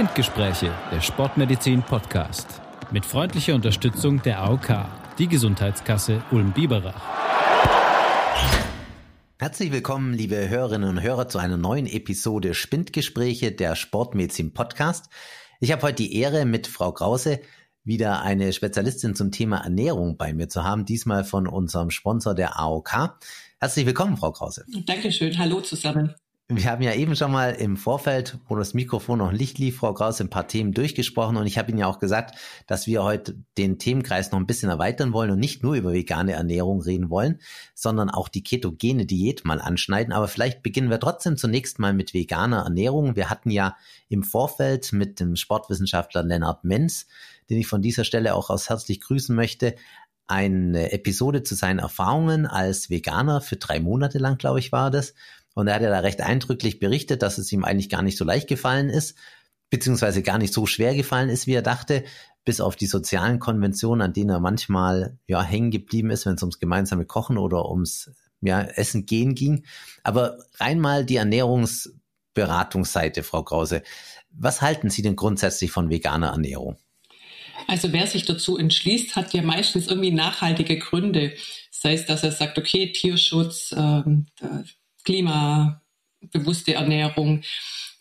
Spindgespräche, der Sportmedizin-Podcast. Mit freundlicher Unterstützung der AOK, die Gesundheitskasse Ulm-Biberach. Herzlich willkommen, liebe Hörerinnen und Hörer, zu einer neuen Episode Spindgespräche, der Sportmedizin-Podcast. Ich habe heute die Ehre, mit Frau Krause wieder eine Spezialistin zum Thema Ernährung bei mir zu haben, diesmal von unserem Sponsor der AOK. Herzlich willkommen, Frau Krause. Dankeschön, hallo zusammen. Wir haben ja eben schon mal im Vorfeld, wo das Mikrofon noch nicht lief, Frau Krause, ein paar Themen durchgesprochen und ich habe Ihnen ja auch gesagt, dass wir heute den Themenkreis noch ein bisschen erweitern wollen und nicht nur über vegane Ernährung reden wollen, sondern auch die ketogene Diät mal anschneiden. Aber vielleicht beginnen wir trotzdem zunächst mal mit veganer Ernährung. Wir hatten ja im Vorfeld mit dem Sportwissenschaftler Lennart Menz, den ich von dieser Stelle auch aus herzlich grüßen möchte, eine Episode zu seinen Erfahrungen als Veganer für 3 Monate lang, glaube ich, war das. Und er hat ja da recht eindrücklich berichtet, dass es ihm eigentlich gar nicht so leicht gefallen ist, beziehungsweise gar nicht so schwer gefallen ist, wie er dachte, bis auf die sozialen Konventionen, an denen er manchmal hängen geblieben ist, wenn es ums gemeinsame Kochen oder ums Essen gehen ging. Aber rein mal die Ernährungsberatungsseite, Frau Krause. Was halten Sie denn grundsätzlich von veganer Ernährung? Also wer sich dazu entschließt, hat ja meistens irgendwie nachhaltige Gründe. Sei es, dass er sagt, okay, Tierschutz, klimabewusste Ernährung.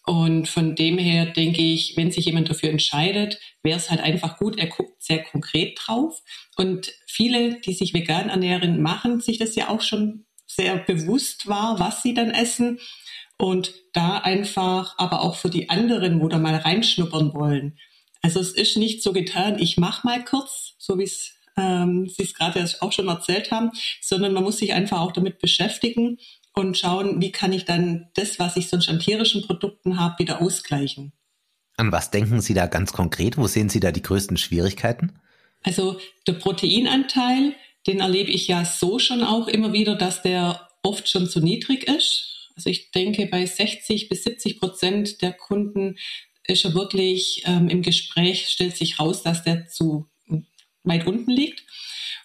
Und von dem her denke ich, wenn sich jemand dafür entscheidet, wäre es halt einfach gut, er guckt sehr konkret drauf. Und viele, die sich vegan ernähren, machen sich das ja auch schon sehr bewusst wahr, was sie dann essen. Und da einfach, aber auch für die anderen, wo da mal reinschnuppern wollen. Also es ist nicht so getan, ich mache mal kurz, so wie es Sie es gerade auch schon erzählt haben, sondern man muss sich einfach auch damit beschäftigen und schauen, wie kann ich dann das, was ich sonst an tierischen Produkten habe, wieder ausgleichen. An was denken Sie da ganz konkret? Wo sehen Sie da die größten Schwierigkeiten? Also der Proteinanteil, den erlebe ich ja so schon auch immer wieder, dass der oft schon zu niedrig ist. Also ich denke, bei 60-70% der Kunden ist er wirklich im Gespräch, stellt sich raus, dass der zu weit unten liegt.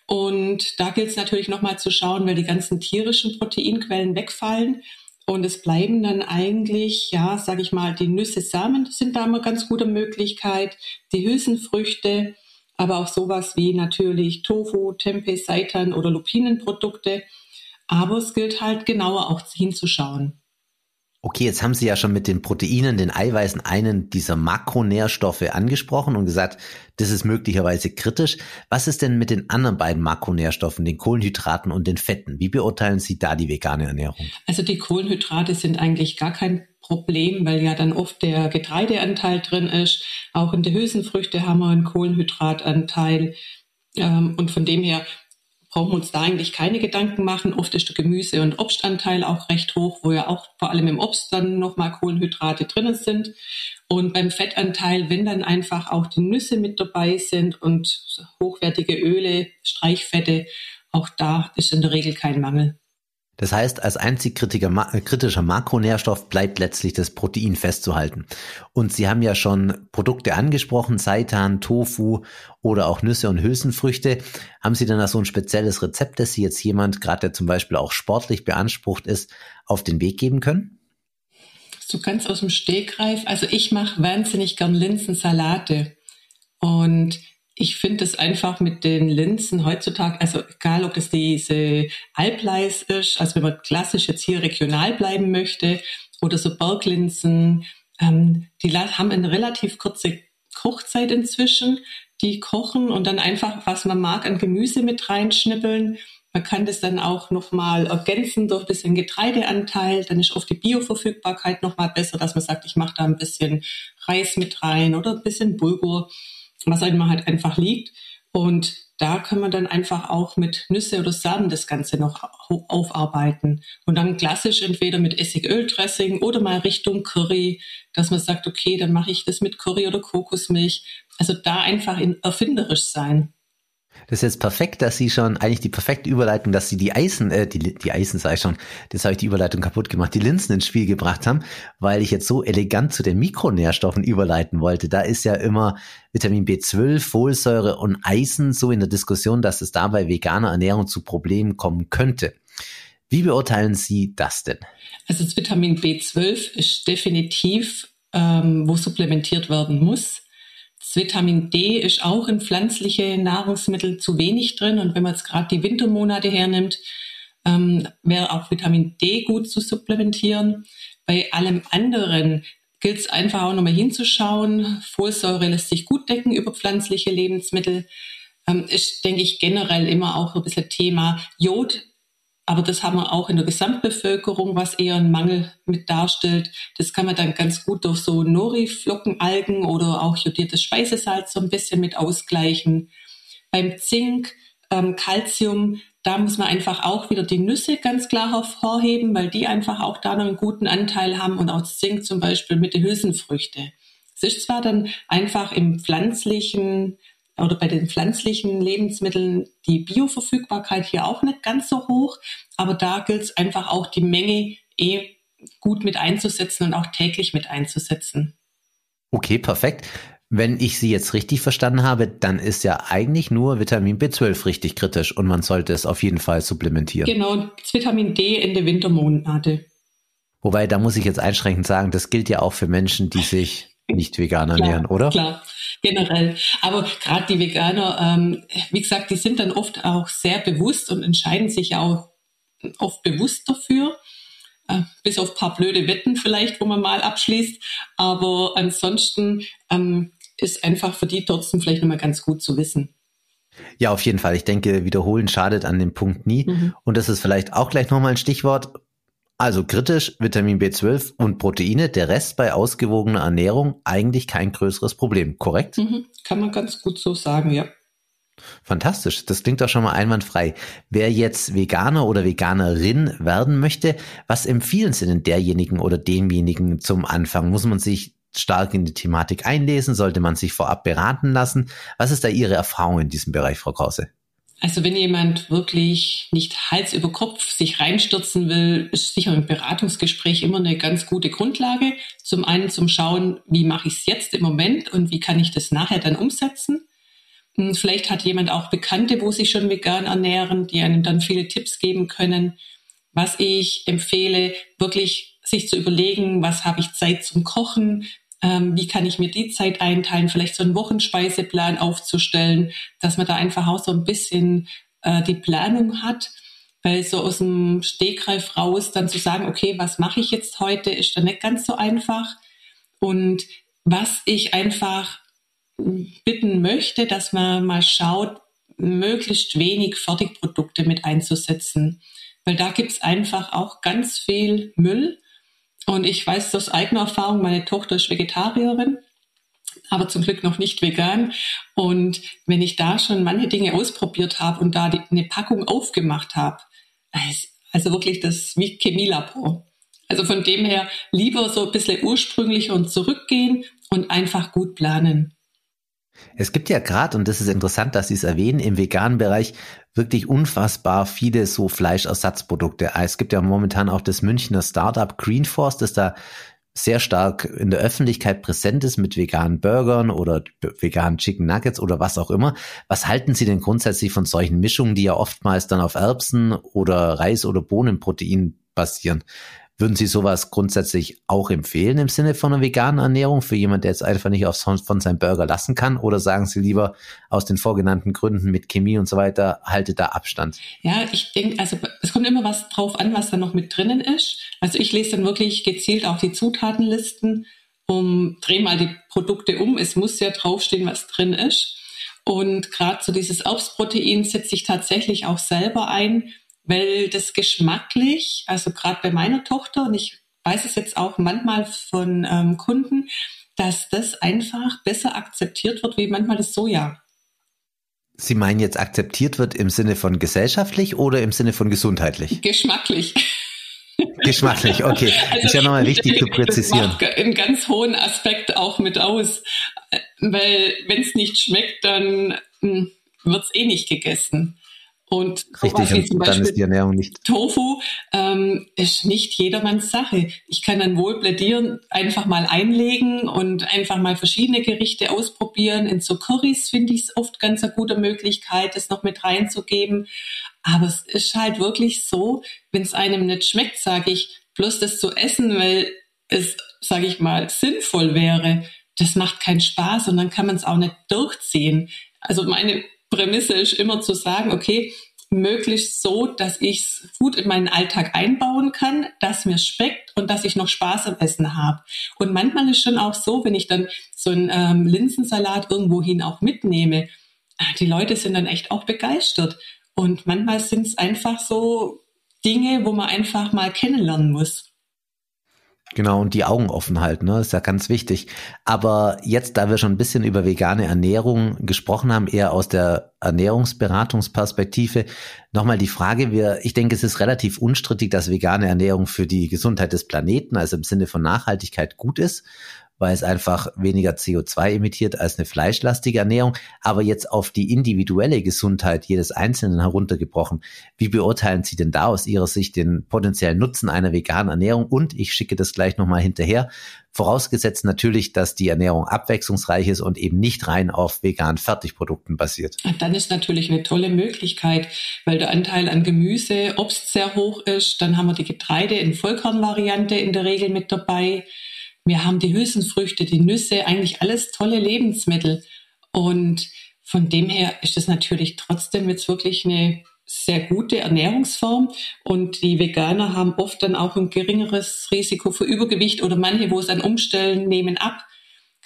Und da gilt es natürlich nochmal zu schauen, weil die ganzen tierischen Proteinquellen wegfallen und es bleiben dann eigentlich, die Nüsse, Samen sind da mal ganz gute Möglichkeit, die Hülsenfrüchte, aber auch sowas wie natürlich Tofu, Tempeh, Seitan oder Lupinenprodukte. Aber es gilt halt genauer auch hinzuschauen. Okay, jetzt haben Sie ja schon mit den Proteinen, den Eiweißen, einen dieser Makronährstoffe angesprochen und gesagt, das ist möglicherweise kritisch. Was ist denn mit den anderen beiden Makronährstoffen, den Kohlenhydraten und den Fetten? Wie beurteilen Sie da die vegane Ernährung? Also die Kohlenhydrate sind eigentlich gar kein Problem, weil ja dann oft der Getreideanteil drin ist. Auch in den Hülsenfrüchten haben wir einen Kohlenhydratanteil. Und von dem her brauchen wir uns da eigentlich keine Gedanken machen. Oft ist der Gemüse- und Obstanteil auch recht hoch, wo ja auch vor allem im Obst dann nochmal Kohlenhydrate drinnen sind. Und beim Fettanteil, wenn dann einfach auch die Nüsse mit dabei sind und hochwertige Öle, Streichfette, auch da ist in der Regel kein Mangel. Das heißt, als einzig kritischer Makronährstoff bleibt letztlich das Protein festzuhalten. Und Sie haben ja schon Produkte angesprochen, Seitan, Tofu oder auch Nüsse und Hülsenfrüchte. Haben Sie denn da so ein spezielles Rezept, das Sie jetzt jemand, gerade der zum Beispiel auch sportlich beansprucht ist, auf den Weg geben können? So ganz aus dem Stegreif. Also ich mache wahnsinnig gern Linsensalate. Und ich finde es einfach mit den Linsen heutzutage, also egal, ob das diese Albleis ist, also wenn man klassisch jetzt hier regional bleiben möchte, oder so Berglinsen, die haben eine relativ kurze Kochzeit inzwischen, die kochen und dann einfach, was man mag, an Gemüse mit reinschnippeln. Man kann das dann auch nochmal ergänzen durch ein bisschen Getreideanteil, dann ist oft die Bioverfügbarkeit nochmal besser, dass man sagt, ich mache da ein bisschen Reis mit rein oder ein bisschen Bulgur, was einem halt einfach liegt. Und da kann man dann einfach auch mit Nüsse oder Samen das Ganze noch aufarbeiten. Und dann klassisch entweder mit Essigöl-Dressing oder mal Richtung Curry, dass man sagt, okay, dann mache ich das mit Curry oder Kokosmilch. Also da einfach erfinderisch sein. Das ist jetzt perfekt, dass Sie schon, eigentlich die perfekte Überleitung, dass Sie die Linsen ins Spiel gebracht haben, weil ich jetzt so elegant zu den Mikronährstoffen überleiten wollte. Da ist ja immer Vitamin B12, Folsäure und Eisen so in der Diskussion, dass es da bei veganer Ernährung zu Problemen kommen könnte. Wie beurteilen Sie das denn? Also das Vitamin B12 ist definitiv wo supplementiert werden muss. Das Vitamin D ist auch in pflanzliche Nahrungsmittel zu wenig drin. Und wenn man jetzt gerade die Wintermonate hernimmt, wäre auch Vitamin D gut zu supplementieren. Bei allem anderen gilt es einfach auch nochmal hinzuschauen. Folsäure lässt sich gut decken über pflanzliche Lebensmittel. Ist, denke ich, generell immer auch ein bisschen Thema Jod. Aber das haben wir auch in der Gesamtbevölkerung, was eher einen Mangel mit darstellt. Das kann man dann ganz gut durch so Nori-Flockenalgen oder auch jodiertes Speisesalz so ein bisschen mit ausgleichen. Beim Zink, Calcium, da muss man einfach auch wieder die Nüsse ganz klar hervorheben, weil die einfach auch da noch einen guten Anteil haben und auch Zink zum Beispiel mit den Hülsenfrüchten. Es ist zwar dann einfach im pflanzlichen oder bei den pflanzlichen Lebensmitteln die Bioverfügbarkeit hier auch nicht ganz so hoch, aber da gilt es einfach auch die Menge gut mit einzusetzen und auch täglich mit einzusetzen. Okay, perfekt. Wenn ich Sie jetzt richtig verstanden habe, dann ist ja eigentlich nur Vitamin B12 richtig kritisch und man sollte es auf jeden Fall supplementieren. Genau, das Vitamin D in den Wintermonaten. Wobei, da muss ich jetzt einschränkend sagen, das gilt ja auch für Menschen, die sich nicht vegan ernähren, oder? Klar, generell. Aber gerade die Veganer, wie gesagt, die sind dann oft auch sehr bewusst und entscheiden sich auch oft bewusst dafür. Bis auf ein paar blöde Wetten vielleicht, wo man mal abschließt. Aber ansonsten ist einfach für die trotzdem vielleicht nochmal ganz gut zu wissen. Ja, auf jeden Fall. Ich denke, wiederholen schadet an dem Punkt nie. Mhm. Und das ist vielleicht auch gleich nochmal ein Stichwort. Also kritisch, Vitamin B12 und Proteine, der Rest bei ausgewogener Ernährung eigentlich kein größeres Problem, korrekt? Mhm, kann man ganz gut so sagen, ja. Fantastisch, das klingt doch schon mal einwandfrei. Wer jetzt Veganer oder Veganerin werden möchte, was empfehlen Sie denn derjenigen oder demjenigen zum Anfang? Muss man sich stark in die Thematik einlesen? Sollte man sich vorab beraten lassen? Was ist da Ihre Erfahrung in diesem Bereich, Frau Krause? Also wenn jemand wirklich nicht Hals über Kopf sich reinstürzen will, ist sicher ein Beratungsgespräch immer eine ganz gute Grundlage. Zum einen zum Schauen, wie mache ich es jetzt im Moment und wie kann ich das nachher dann umsetzen. Und vielleicht hat jemand auch Bekannte, wo sich schon vegan ernähren, die einem dann viele Tipps geben können. Was ich empfehle, wirklich sich zu überlegen, was habe ich Zeit zum Kochen, wie kann ich mir die Zeit einteilen, vielleicht so einen Wochenspeiseplan aufzustellen, dass man da einfach auch so ein bisschen die Planung hat, weil so aus dem Stegreif raus dann zu sagen, okay, was mache ich jetzt heute, ist dann nicht ganz so einfach. Und was ich einfach bitten möchte, dass man mal schaut, möglichst wenig Fertigprodukte mit einzusetzen, weil da gibt es einfach auch ganz viel Müll. Und ich weiß aus eigener Erfahrung, meine Tochter ist Vegetarierin, aber zum Glück noch nicht vegan. Und wenn ich da schon manche Dinge ausprobiert habe und da eine Packung aufgemacht habe, also wirklich das wie Chemielabor. Also von dem her lieber so ein bisschen ursprünglicher und zurückgehen und einfach gut planen. Es gibt ja gerade, und das ist interessant, dass Sie es erwähnen, im veganen Bereich wirklich unfassbar viele so Fleischersatzprodukte. Es gibt ja momentan auch das Münchner Startup Greenforce, das da sehr stark in der Öffentlichkeit präsent ist mit veganen Burgern oder veganen Chicken Nuggets oder was auch immer. Was halten Sie denn grundsätzlich von solchen Mischungen, die ja oftmals dann auf Erbsen oder Reis oder Bohnenprotein basieren? Würden Sie sowas grundsätzlich auch empfehlen im Sinne von einer veganen Ernährung für jemanden, der jetzt einfach nicht von seinem Burger lassen kann? Oder sagen Sie lieber aus den vorgenannten Gründen mit Chemie und so weiter, haltet da Abstand? Ja, ich denke, also es kommt immer was drauf an, was da noch mit drinnen ist. Also ich lese dann wirklich gezielt auch die Zutatenlisten, drehe mal die Produkte um. Es muss ja draufstehen, was drin ist. Und gerade so dieses Erbsprotein setze ich tatsächlich auch selber ein, weil das geschmacklich, also gerade bei meiner Tochter, und ich weiß es jetzt auch manchmal von Kunden, dass das einfach besser akzeptiert wird, wie manchmal das Soja. Sie meinen jetzt akzeptiert wird im Sinne von gesellschaftlich oder im Sinne von gesundheitlich? Geschmacklich. Geschmacklich, okay. Also, ist ja nochmal wichtig zu präzisieren. Das macht einen ganz hohen Aspekt auch mit aus, weil wenn es nicht schmeckt, dann wird es nicht gegessen. Und richtig, wie zum Beispiel dann ist die Ernährung nicht. Tofu ist nicht jedermanns Sache. Ich kann dann wohl plädieren, einfach mal einlegen und einfach mal verschiedene Gerichte ausprobieren. In so Currys finde ich es oft ganz eine gute Möglichkeit, das noch mit reinzugeben. Aber es ist halt wirklich so, wenn es einem nicht schmeckt, sage ich, bloß das zu essen, weil es sage ich mal, sinnvoll wäre, das macht keinen Spaß und dann kann man es auch nicht durchziehen. Also meine Prämisse ist immer zu sagen, okay, möglichst so, dass ich es gut in meinen Alltag einbauen kann, dass mir schmeckt und dass ich noch Spaß am Essen habe. Und manchmal ist schon auch so, wenn ich dann so einen Linsensalat irgendwohin auch mitnehme, die Leute sind dann echt auch begeistert. Und manchmal sind es einfach so Dinge, wo man einfach mal kennenlernen muss. Genau, und die Augen offen halten, ne? Ist ja ganz wichtig. Aber jetzt, da wir schon ein bisschen über vegane Ernährung gesprochen haben, eher aus der Ernährungsberatungsperspektive, nochmal die Frage, ich denke, es ist relativ unstrittig, dass vegane Ernährung für die Gesundheit des Planeten, also im Sinne von Nachhaltigkeit, gut ist, weil es einfach weniger CO2 emittiert als eine fleischlastige Ernährung. Aber jetzt auf die individuelle Gesundheit jedes Einzelnen heruntergebrochen. Wie beurteilen Sie denn da aus Ihrer Sicht den potenziellen Nutzen einer veganen Ernährung? Und ich schicke das gleich nochmal hinterher. Vorausgesetzt natürlich, dass die Ernährung abwechslungsreich ist und eben nicht rein auf veganen Fertigprodukten basiert. Dann ist natürlich eine tolle Möglichkeit, weil der Anteil an Gemüse, Obst sehr hoch ist. Dann haben wir die Getreide in Vollkornvariante in der Regel mit dabei. Wir haben die Hülsenfrüchte, die Nüsse, eigentlich alles tolle Lebensmittel. Und von dem her ist es natürlich trotzdem jetzt wirklich eine sehr gute Ernährungsform. Und die Veganer haben oft dann auch ein geringeres Risiko für Übergewicht oder manche, wo es an Umstellen nehmen, ab.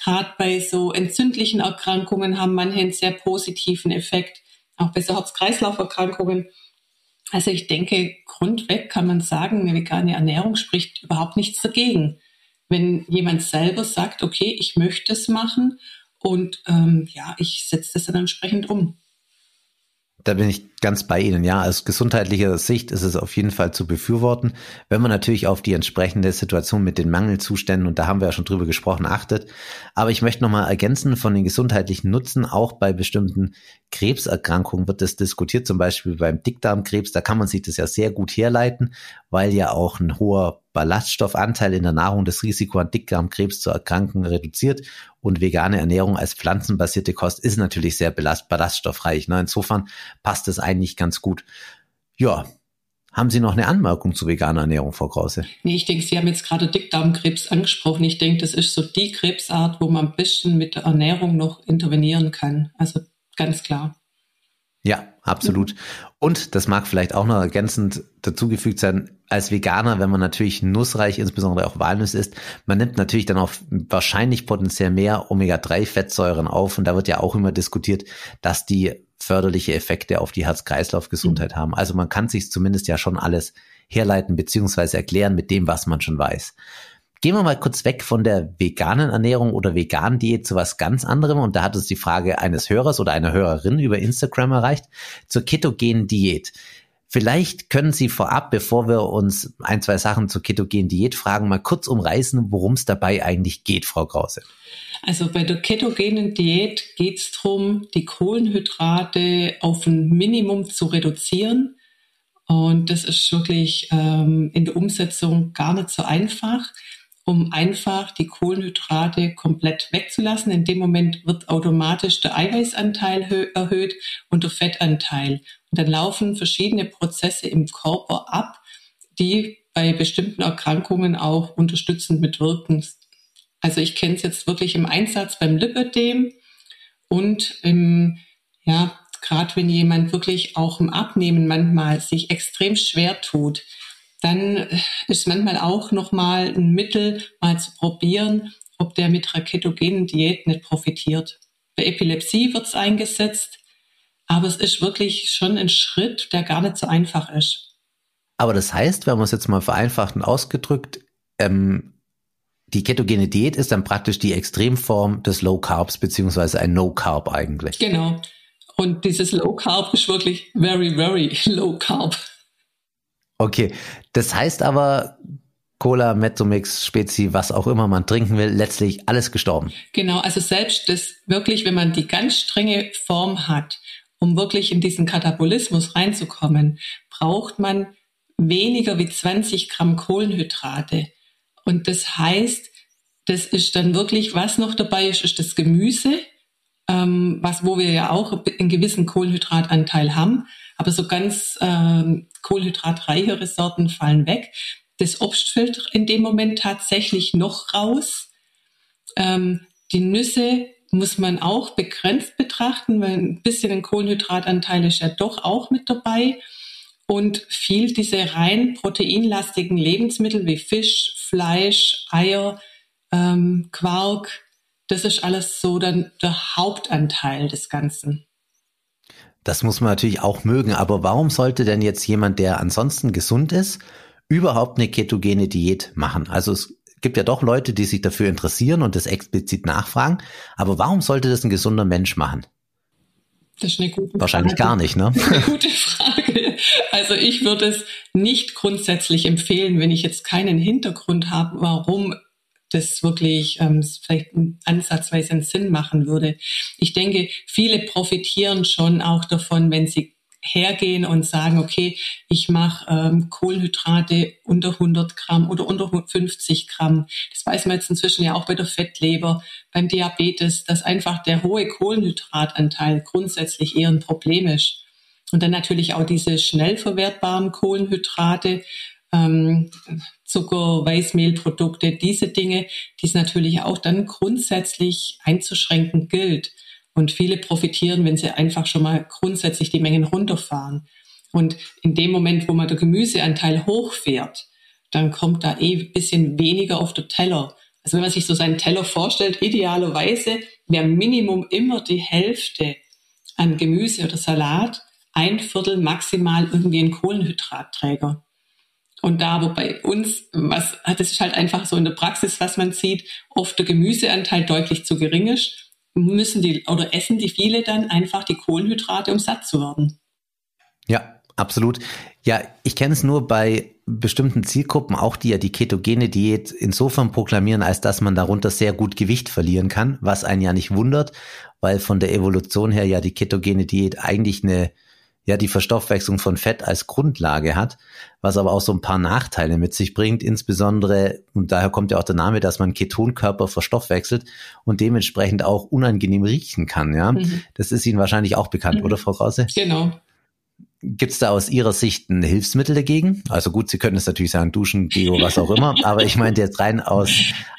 Gerade bei so entzündlichen Erkrankungen haben manche einen sehr positiven Effekt, auch bei so Herz-Kreislauf-Erkrankungen. Also ich denke, grundweg kann man sagen, eine vegane Ernährung spricht überhaupt nichts dagegen. Wenn jemand selber sagt, okay, ich möchte es machen und ich setze das dann entsprechend um. Da bin ich ganz bei Ihnen. Ja, aus gesundheitlicher Sicht ist es auf jeden Fall zu befürworten, wenn man natürlich auf die entsprechende Situation mit den Mangelzuständen, und da haben wir ja schon drüber gesprochen, achtet. Aber ich möchte nochmal ergänzen, von den gesundheitlichen Nutzen, auch bei bestimmten Krebserkrankungen wird das diskutiert, zum Beispiel beim Dickdarmkrebs, da kann man sich das ja sehr gut herleiten, weil ja auch ein hoher Ballaststoffanteil in der Nahrung das Risiko an Dickdarmkrebs zu erkranken reduziert, und vegane Ernährung als pflanzenbasierte Kost ist natürlich sehr ballaststoffreich. Ne? Insofern passt das eigentlich ganz gut. Ja, haben Sie noch eine Anmerkung zu veganer Ernährung, Frau Krause? Nee, ich denke, Sie haben jetzt gerade Dickdarmkrebs angesprochen. Ich denke, das ist so die Krebsart, wo man ein bisschen mit der Ernährung noch intervenieren kann. Also ganz klar. Ja, absolut. Und das mag vielleicht auch noch ergänzend dazugefügt sein, als Veganer, wenn man natürlich nussreich, insbesondere auch Walnüsse isst, man nimmt natürlich dann auch wahrscheinlich potenziell mehr Omega-3-Fettsäuren auf, und da wird ja auch immer diskutiert, dass die förderliche Effekte auf die Herz-Kreislauf-Gesundheit haben. Also man kann sich zumindest ja schon alles herleiten bzw. erklären mit dem, was man schon weiß. Gehen wir mal kurz weg von der veganen Ernährung oder veganen Diät zu was ganz anderem. Und da hat uns die Frage eines Hörers oder einer Hörerin über Instagram erreicht, zur ketogenen Diät. Vielleicht können Sie vorab, bevor wir uns ein, zwei Sachen zur ketogenen Diät fragen, mal kurz umreißen, worum es dabei eigentlich geht, Frau Krause. Also bei der ketogenen Diät geht es darum, die Kohlenhydrate auf ein Minimum zu reduzieren. Und das ist wirklich in der Umsetzung gar nicht so einfach, um einfach die Kohlenhydrate komplett wegzulassen. In dem Moment wird automatisch der Eiweißanteil erhöht und der Fettanteil. Und dann laufen verschiedene Prozesse im Körper ab, die bei bestimmten Erkrankungen auch unterstützend mitwirken. Also ich kenne es jetzt wirklich im Einsatz beim Lipödem und gerade wenn jemand wirklich auch im Abnehmen manchmal sich extrem schwer tut, dann ist manchmal auch nochmal ein Mittel, mal zu probieren, ob der mit einer ketogenen Diät nicht profitiert. Bei Epilepsie wird es eingesetzt, aber es ist wirklich schon ein Schritt, der gar nicht so einfach ist. Aber das heißt, wenn man es jetzt mal vereinfacht und ausgedrückt, die ketogene Diät ist dann praktisch die Extremform des Low Carbs beziehungsweise ein No Carb eigentlich. Genau. Und dieses Low Carb ist wirklich very, very Low Carb. Okay, das heißt aber, Cola, Mezzomix, Spezi, was auch immer man trinken will, letztlich alles gestorben. Genau, also selbst das wirklich, wenn man die ganz strenge Form hat, um wirklich in diesen Katabolismus reinzukommen, braucht man weniger wie 20 Gramm Kohlenhydrate. Und das heißt, das ist dann wirklich, was noch dabei ist, ist das Gemüse, wo wir ja auch einen gewissen Kohlenhydratanteil haben, aber so ganz kohlenhydratreichere Sorten fallen weg. das Obstfilter in dem Moment tatsächlich noch raus. Die Nüsse muss man auch begrenzt betrachten, weil ein bisschen ein Kohlenhydratanteil ist ja doch auch mit dabei. Und viel diese rein proteinlastigen Lebensmittel wie Fisch, Fleisch, Eier, Quark, das ist alles so dann der Hauptanteil des Ganzen. Das muss man natürlich auch mögen, aber warum sollte denn jetzt jemand, der ansonsten gesund ist, überhaupt eine ketogene Diät machen? Also es gibt ja doch Leute, die sich dafür interessieren und das explizit nachfragen, aber warum sollte das ein gesunder Mensch machen? Das ist eine gute Frage. Wahrscheinlich gar nicht, ne? Das ist eine gute Frage. Also ich würde es nicht grundsätzlich empfehlen, wenn ich jetzt keinen Hintergrund habe, warum das wirklich vielleicht ansatzweise einen Sinn machen würde. Ich denke, viele profitieren schon auch davon, wenn sie hergehen und sagen, okay, ich mache Kohlenhydrate unter 100 Gramm oder unter 50 Gramm. Das weiß man jetzt inzwischen ja auch bei der Fettleber, beim Diabetes, dass einfach der hohe Kohlenhydratanteil grundsätzlich eher ein Problem ist. Und dann natürlich auch diese schnell verwertbaren Kohlenhydrate, Zucker, Weißmehlprodukte, diese Dinge, die es natürlich auch dann grundsätzlich einzuschränken gilt. Und viele profitieren, wenn sie einfach schon mal grundsätzlich die Mengen runterfahren. Und in dem Moment, wo man der Gemüseanteil hochfährt, dann kommt da ein bisschen weniger auf der Teller. Also wenn man sich so seinen Teller vorstellt, idealerweise wäre Minimum immer die Hälfte an Gemüse oder Salat, ein Viertel maximal irgendwie ein Kohlenhydratträger. Und da, wo bei uns, das ist halt einfach so in der Praxis, was man sieht, oft der Gemüseanteil deutlich zu gering ist, müssen die oder essen die viele dann einfach die Kohlenhydrate, um satt zu werden. Ja, absolut. Ja, ich kenne es nur bei bestimmten Zielgruppen, auch die ja die ketogene Diät insofern proklamieren, als dass man darunter sehr gut Gewicht verlieren kann, was einen ja nicht wundert, weil von der Evolution her ja die ketogene Diät eigentlich die Verstoffwechslung von Fett als Grundlage hat, was aber auch so ein paar Nachteile mit sich bringt, insbesondere, und daher kommt ja auch der Name, dass man Ketonkörper verstoffwechselt und dementsprechend auch unangenehm riechen kann, ja. Mhm. Das ist Ihnen wahrscheinlich auch bekannt, oder Frau Krause? Genau. Gibt es da aus Ihrer Sicht ein Hilfsmittel dagegen? Also gut, Sie können es natürlich sagen, Duschen, Deo, was auch immer, aber ich meinte jetzt rein aus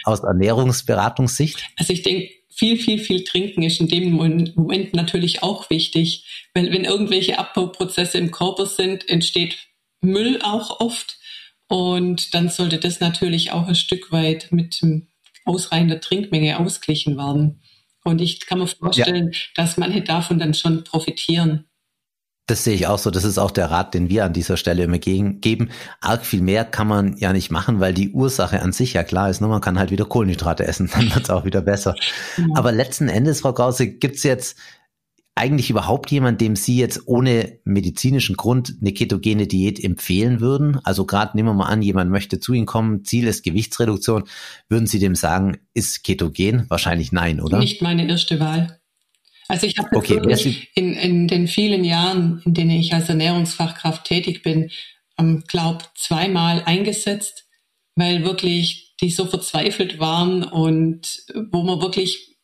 Ernährungsberatungssicht. Also ich denke, viel trinken ist in dem Moment natürlich auch wichtig, weil wenn irgendwelche Abbauprozesse im Körper sind, entsteht Müll auch oft und dann sollte das natürlich auch ein Stück weit mit ausreichender Trinkmenge ausgeglichen werden. Und ich kann mir vorstellen, dass manche davon dann schon profitieren. Das sehe ich auch so. Das ist auch der Rat, den wir an dieser Stelle immer geben. Arg viel mehr kann man ja nicht machen, weil die Ursache an sich ja klar ist. Nur man kann halt wieder Kohlenhydrate essen, dann wird es auch wieder besser. Ja. Aber letzten Endes, Frau Krause, gibt es jetzt eigentlich überhaupt jemanden, dem Sie jetzt ohne medizinischen Grund eine ketogene Diät empfehlen würden? Also gerade nehmen wir mal an, jemand möchte zu Ihnen kommen, Ziel ist Gewichtsreduktion. Würden Sie dem sagen, ist ketogen? Wahrscheinlich nein, oder? Nicht meine erste Wahl. Also ich habe wirklich in den vielen Jahren, in denen ich als Ernährungsfachkraft tätig bin, zweimal eingesetzt, weil wirklich die so verzweifelt waren und wo wir wirklich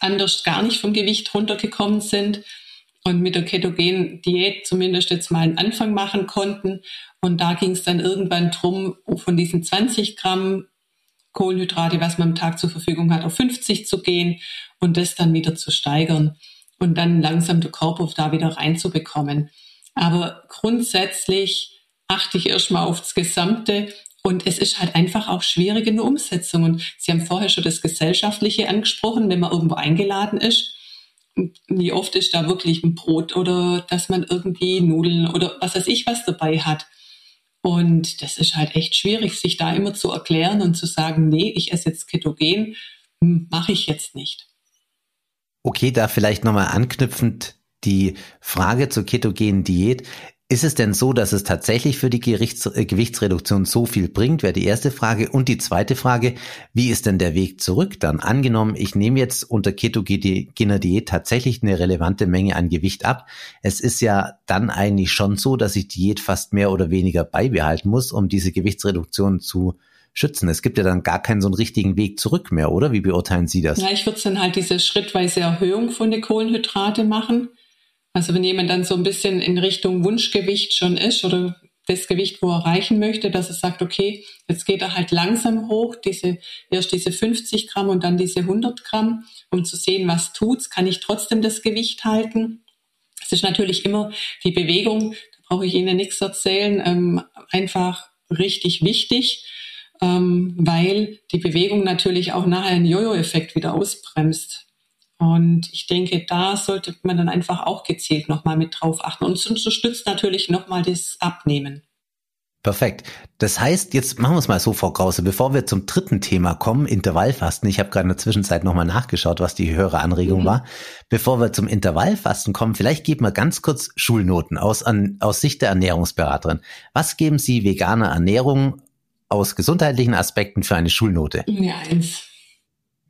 anders gar nicht vom Gewicht runtergekommen sind und mit der ketogenen Diät zumindest jetzt mal einen Anfang machen konnten. Und da ging es dann irgendwann drum, von diesen 20 Gramm Kohlenhydrate, was man am Tag zur Verfügung hat, auf 50 zu gehen und das dann wieder zu steigern. Und dann langsam den Körper da wieder reinzubekommen. Aber grundsätzlich achte ich erstmal aufs Gesamte und es ist halt einfach auch schwierig in der Umsetzung. Und Sie haben vorher schon das Gesellschaftliche angesprochen, wenn man irgendwo eingeladen ist. Wie oft ist da wirklich ein Brot oder dass man irgendwie Nudeln oder was weiß ich was dabei hat. Und das ist halt echt schwierig, sich da immer zu erklären und zu sagen, nee, ich esse jetzt ketogen, mache ich jetzt nicht. Okay, da vielleicht nochmal anknüpfend die Frage zur ketogenen Diät. Ist es denn so, dass es tatsächlich für die Gewichtsreduktion so viel bringt, wäre die erste Frage. Und die zweite Frage, wie ist denn der Weg zurück dann? Angenommen, ich nehme jetzt unter ketogener Diät tatsächlich eine relevante Menge an Gewicht ab. Es ist ja dann eigentlich schon so, dass ich Diät fast mehr oder weniger beibehalten muss, um diese Gewichtsreduktion zu schützen. Es gibt ja dann gar keinen so einen richtigen Weg zurück mehr, oder? Wie beurteilen Sie das? Ja, ich würde dann halt diese schrittweise Erhöhung von den Kohlenhydrate machen. Also wenn jemand dann so ein bisschen in Richtung Wunschgewicht schon ist oder das Gewicht wo erreichen möchte, dass er sagt, okay, jetzt geht er halt langsam hoch, erst diese 50 Gramm und dann diese 100 Gramm, um zu sehen, was tut's, kann ich trotzdem das Gewicht halten. Es ist natürlich immer die Bewegung, da brauche ich Ihnen nichts erzählen, einfach richtig wichtig, weil die Bewegung natürlich auch nachher einen Jojo-Effekt wieder ausbremst. Und ich denke, da sollte man dann einfach auch gezielt nochmal mit drauf achten. Und es unterstützt natürlich nochmal das Abnehmen. Perfekt. Das heißt, jetzt machen wir es mal so, Frau Krause, bevor wir zum dritten Thema kommen, Intervallfasten. Ich habe gerade in der Zwischenzeit nochmal nachgeschaut, was die Höreranregung war. Bevor wir zum Intervallfasten kommen, vielleicht geben wir ganz kurz Schulnoten aus Sicht der Ernährungsberaterin. Was geben Sie veganer Ernährung aus gesundheitlichen Aspekten für eine Schulnote? Ja, 1.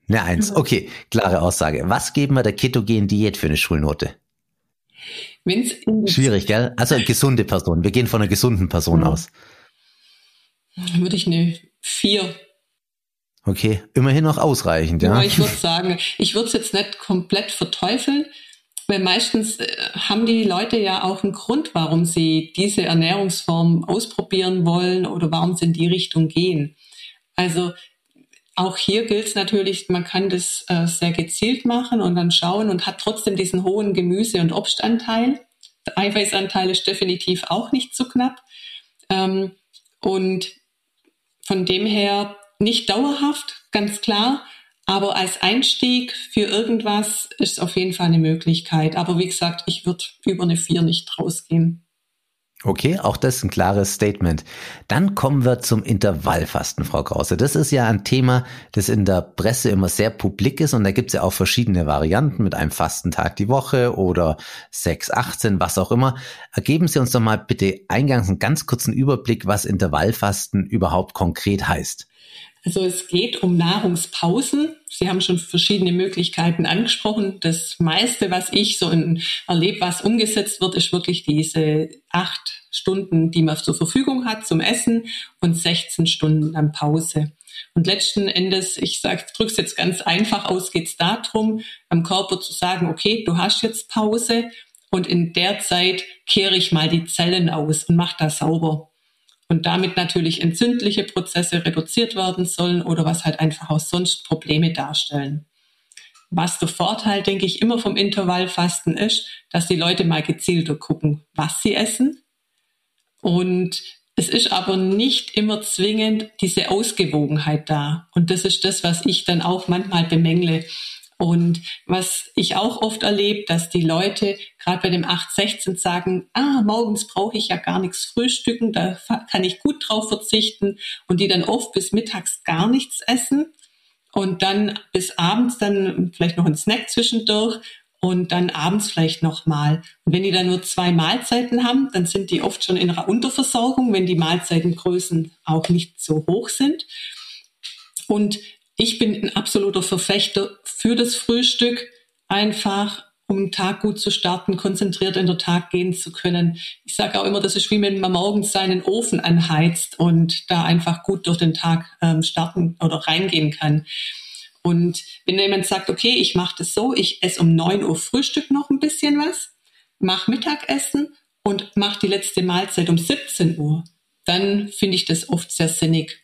Eine 1, okay, klare Aussage. Was geben wir der ketogenen Diät für eine Schulnote? Schwierig, gell? Also eine gesunde Person. Wir gehen von einer gesunden Person aus. Dann würde ich eine 4. Okay, immerhin noch ausreichend, ja? Aber ich würde sagen, ich würde es jetzt nicht komplett verteufeln, weil meistens haben die Leute ja auch einen Grund, warum sie diese Ernährungsform ausprobieren wollen oder warum sie in die Richtung gehen. Also auch hier gilt es natürlich, man kann das sehr gezielt machen und dann schauen und hat trotzdem diesen hohen Gemüse- und Obstanteil. Der Eiweißanteil ist definitiv auch nicht zu knapp. Und von dem her nicht dauerhaft, ganz klar. Aber als Einstieg für irgendwas ist auf jeden Fall eine Möglichkeit. Aber wie gesagt, ich würde über eine 4 nicht rausgehen. Okay, auch das ist ein klares Statement. Dann kommen wir zum Intervallfasten, Frau Krause. Das ist ja ein Thema, das in der Presse immer sehr publik ist und da gibt's ja auch verschiedene Varianten mit einem Fastentag die Woche oder 6, 18, was auch immer. Ergeben Sie uns doch mal bitte eingangs einen ganz kurzen Überblick, was Intervallfasten überhaupt konkret heißt. Also es geht um Nahrungspausen. Sie haben schon verschiedene Möglichkeiten angesprochen. Das meiste, was ich so erlebe, was umgesetzt wird, ist wirklich diese 8 Stunden, die man zur Verfügung hat zum Essen und 16 Stunden dann Pause. Und letzten Endes, drücke es jetzt ganz einfach aus, geht es darum, am Körper zu sagen, okay, du hast jetzt Pause und in der Zeit kehre ich mal die Zellen aus und mache das sauber. Und damit natürlich entzündliche Prozesse reduziert werden sollen oder was halt einfach auch sonst Probleme darstellen. Was der Vorteil, denke ich, immer vom Intervallfasten ist, dass die Leute mal gezielter gucken, was sie essen. Und es ist aber nicht immer zwingend diese Ausgewogenheit da. Und das ist das, was ich dann auch manchmal bemängle. Und was ich auch oft erlebe, dass die Leute gerade bei dem 8-16 sagen, morgens brauche ich ja gar nichts frühstücken, da kann ich gut drauf verzichten und die dann oft bis mittags gar nichts essen und dann bis abends dann vielleicht noch einen Snack zwischendurch und dann abends vielleicht nochmal. Und wenn die dann nur 2 Mahlzeiten haben, dann sind die oft schon in einer Unterversorgung, wenn die Mahlzeitengrößen auch nicht so hoch sind. Und ich bin ein absoluter Verfechter für das Frühstück, einfach um den Tag gut zu starten, konzentriert in den Tag gehen zu können. Ich sage auch immer, das ist wie wenn man morgens seinen Ofen anheizt und da einfach gut durch den Tag starten oder reingehen kann. Und wenn jemand sagt, okay, ich mache das so, ich esse um 9 Uhr Frühstück noch ein bisschen was, mache Mittagessen und mache die letzte Mahlzeit um 17 Uhr, dann finde ich das oft sehr sinnig.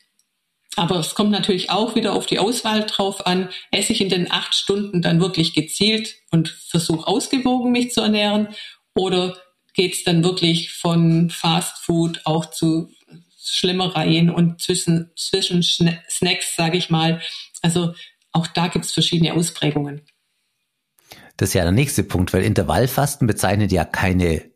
Aber es kommt natürlich auch wieder auf die Auswahl drauf an. Esse ich in den 8 Stunden dann wirklich gezielt und versuche ausgewogen mich zu ernähren? Oder geht es dann wirklich von Fast Food auch zu Schlimmereien und zwischen Snacks, sage ich mal? Also auch da gibt es verschiedene Ausprägungen. Das ist ja der nächste Punkt, weil Intervallfasten bezeichnet ja keine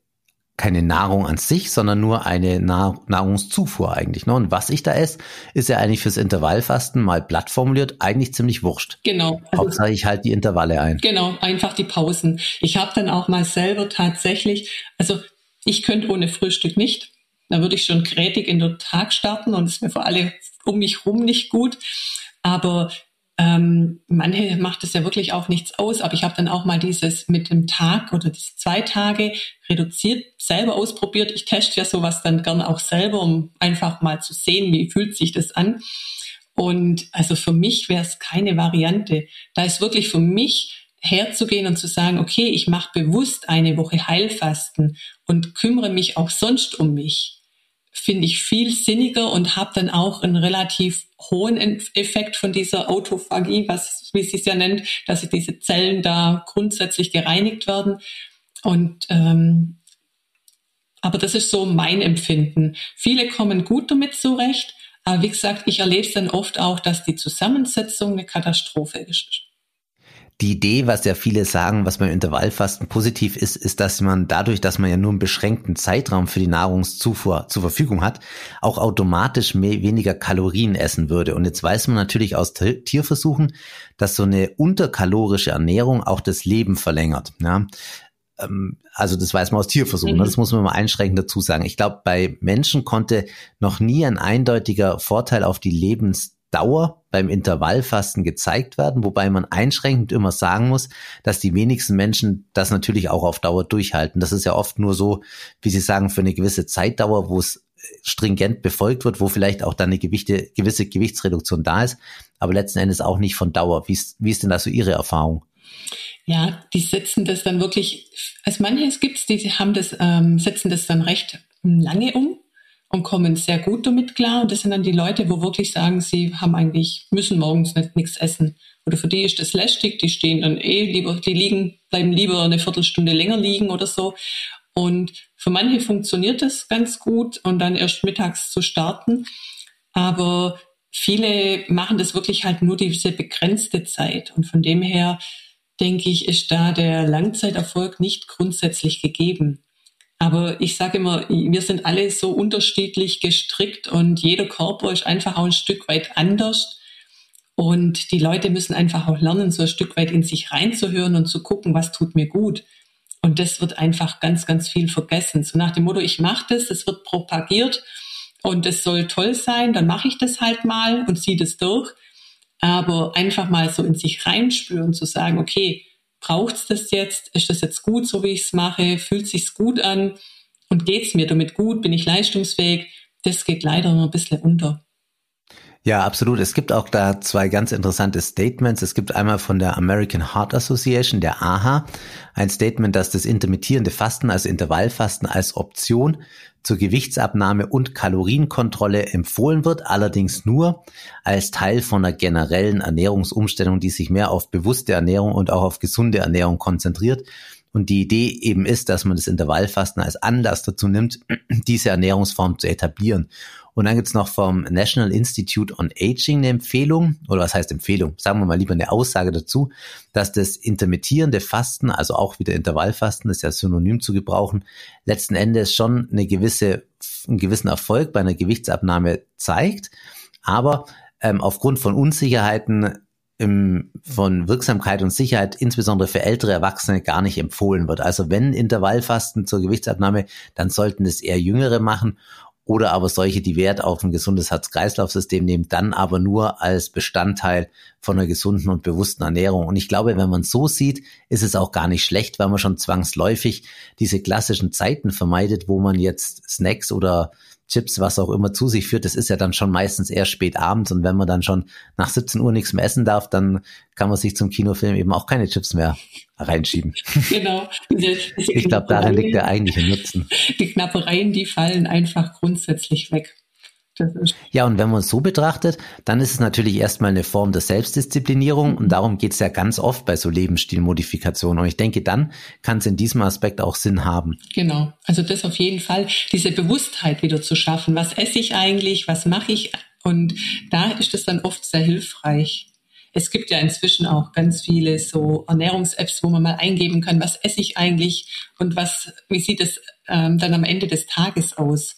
Nahrung an sich, sondern nur eine Nahrungszufuhr eigentlich. Ne? Und was ich da esse, ist ja eigentlich fürs Intervallfasten mal platt formuliert, eigentlich ziemlich wurscht. Genau. Also Hauptsache ich halte die Intervalle ein. Genau, einfach die Pausen. Ich habe dann auch mal selber tatsächlich, also ich könnte ohne Frühstück nicht. Da würde ich schon kräftig in den Tag starten und es ist mir für alle um mich rum nicht gut. Aber manche macht es ja wirklich auch nichts aus, aber ich habe dann auch mal dieses mit dem Tag oder diese 2 Tage reduziert, selber ausprobiert. Ich teste ja sowas dann gern auch selber, um einfach mal zu sehen, wie fühlt sich das an. Und also für mich wäre es keine Variante. Da ist wirklich für mich herzugehen und zu sagen, okay, ich mache bewusst eine Woche Heilfasten und kümmere mich auch sonst um mich. finde ich viel sinniger und habe dann auch einen relativ hohen Effekt von dieser Autophagie, wie sie es ja nennt, dass diese Zellen da grundsätzlich gereinigt werden. Und aber das ist so mein Empfinden. Viele kommen gut damit zurecht, aber wie gesagt, ich erlebe es dann oft auch, dass die Zusammensetzung eine Katastrophe ist. Die Idee, was ja viele sagen, was beim Intervallfasten positiv ist, ist, dass man dadurch, dass man ja nur einen beschränkten Zeitraum für die Nahrungszufuhr zur Verfügung hat, auch automatisch weniger Kalorien essen würde. Und jetzt weiß man natürlich aus Tierversuchen, dass so eine unterkalorische Ernährung auch das Leben verlängert. Ja? Also das weiß man aus Tierversuchen, das muss man mal einschränkend dazu sagen. Ich glaube, bei Menschen konnte noch nie ein eindeutiger Vorteil auf die Lebensdauer beim Intervallfasten gezeigt werden, wobei man einschränkend immer sagen muss, dass die wenigsten Menschen das natürlich auch auf Dauer durchhalten. Das ist ja oft nur so, wie Sie sagen, für eine gewisse Zeitdauer, wo es stringent befolgt wird, wo vielleicht auch dann eine gewisse Gewichtsreduktion da ist, aber letzten Endes auch nicht von Dauer. Wie ist denn da so Ihre Erfahrung? Ja, die setzen das dann wirklich, also manche gibt's, die haben das, setzen das dann recht lange um und kommen sehr gut damit klar. Und das sind dann die Leute, wo wirklich sagen, sie haben eigentlich, müssen morgens nichts essen. Oder für die ist das lästig, die stehen dann bleiben lieber eine Viertelstunde länger liegen oder so. Und für manche funktioniert das ganz gut und dann erst mittags zu starten. Aber viele machen das wirklich halt nur diese begrenzte Zeit. Und von dem her, denke ich, ist da der Langzeiterfolg nicht grundsätzlich gegeben. Aber ich sage immer, wir sind alle so unterschiedlich gestrickt und jeder Körper ist einfach auch ein Stück weit anders. Und die Leute müssen einfach auch lernen, so ein Stück weit in sich reinzuhören und zu gucken, was tut mir gut. Und das wird einfach ganz, ganz viel vergessen. So nach dem Motto, ich mache das, das wird propagiert und das soll toll sein, dann mache ich das halt mal und ziehe das durch. Aber einfach mal so in sich reinspüren, zu sagen, okay, braucht's das jetzt? Ist das jetzt gut, so wie ich es mache? Fühlt sich's gut an? Und geht's mir damit gut? Bin ich leistungsfähig? Das geht leider noch ein bisschen unter. Ja, absolut. Es gibt auch da zwei ganz interessante Statements. Es gibt einmal von der American Heart Association, der AHA, ein Statement, dass das intermittierende Fasten, also Intervallfasten als Option zur Gewichtsabnahme und Kalorienkontrolle empfohlen wird, allerdings nur als Teil von einer generellen Ernährungsumstellung, die sich mehr auf bewusste Ernährung und auch auf gesunde Ernährung konzentriert. Und die Idee eben ist, dass man das Intervallfasten als Anlass dazu nimmt, diese Ernährungsform zu etablieren. Und dann gibt's noch vom National Institute on Aging eine Empfehlung, oder was heißt Empfehlung? Sagen wir mal lieber eine Aussage dazu, dass das intermittierende Fasten, also auch wieder Intervallfasten, ist ja synonym zu gebrauchen, letzten Endes schon einen gewissen Erfolg bei einer Gewichtsabnahme zeigt, aber aufgrund von Unsicherheiten von Wirksamkeit und Sicherheit, insbesondere für ältere Erwachsene, gar nicht empfohlen wird. Also wenn Intervallfasten zur Gewichtsabnahme, dann sollten es eher Jüngere machen oder aber solche, die Wert auf ein gesundes Herz-Kreislauf-System nehmen, dann aber nur als Bestandteil von einer gesunden und bewussten Ernährung. Und ich glaube, wenn man es so sieht, ist es auch gar nicht schlecht, weil man schon zwangsläufig diese klassischen Zeiten vermeidet, wo man jetzt Snacks oder Chips, was auch immer zu sich führt, das ist ja dann schon meistens eher spät abends und wenn man dann schon nach 17 Uhr nichts mehr essen darf, dann kann man sich zum Kinofilm eben auch keine Chips mehr reinschieben. Genau. Ich glaube, darin liegt der eigentliche Nutzen. Die Knappereien, die fallen einfach grundsätzlich weg. Ja, und wenn man es so betrachtet, dann ist es natürlich erstmal eine Form der Selbstdisziplinierung und darum geht es ja ganz oft bei so Lebensstilmodifikationen und ich denke, dann kann es in diesem Aspekt auch Sinn haben. Genau, also das auf jeden Fall, diese Bewusstheit wieder zu schaffen, was esse ich eigentlich, was mache ich und da ist es dann oft sehr hilfreich. Es gibt ja inzwischen auch ganz viele so Ernährungs-Apps, wo man mal eingeben kann, was esse ich eigentlich und wie sieht es dann am Ende des Tages aus.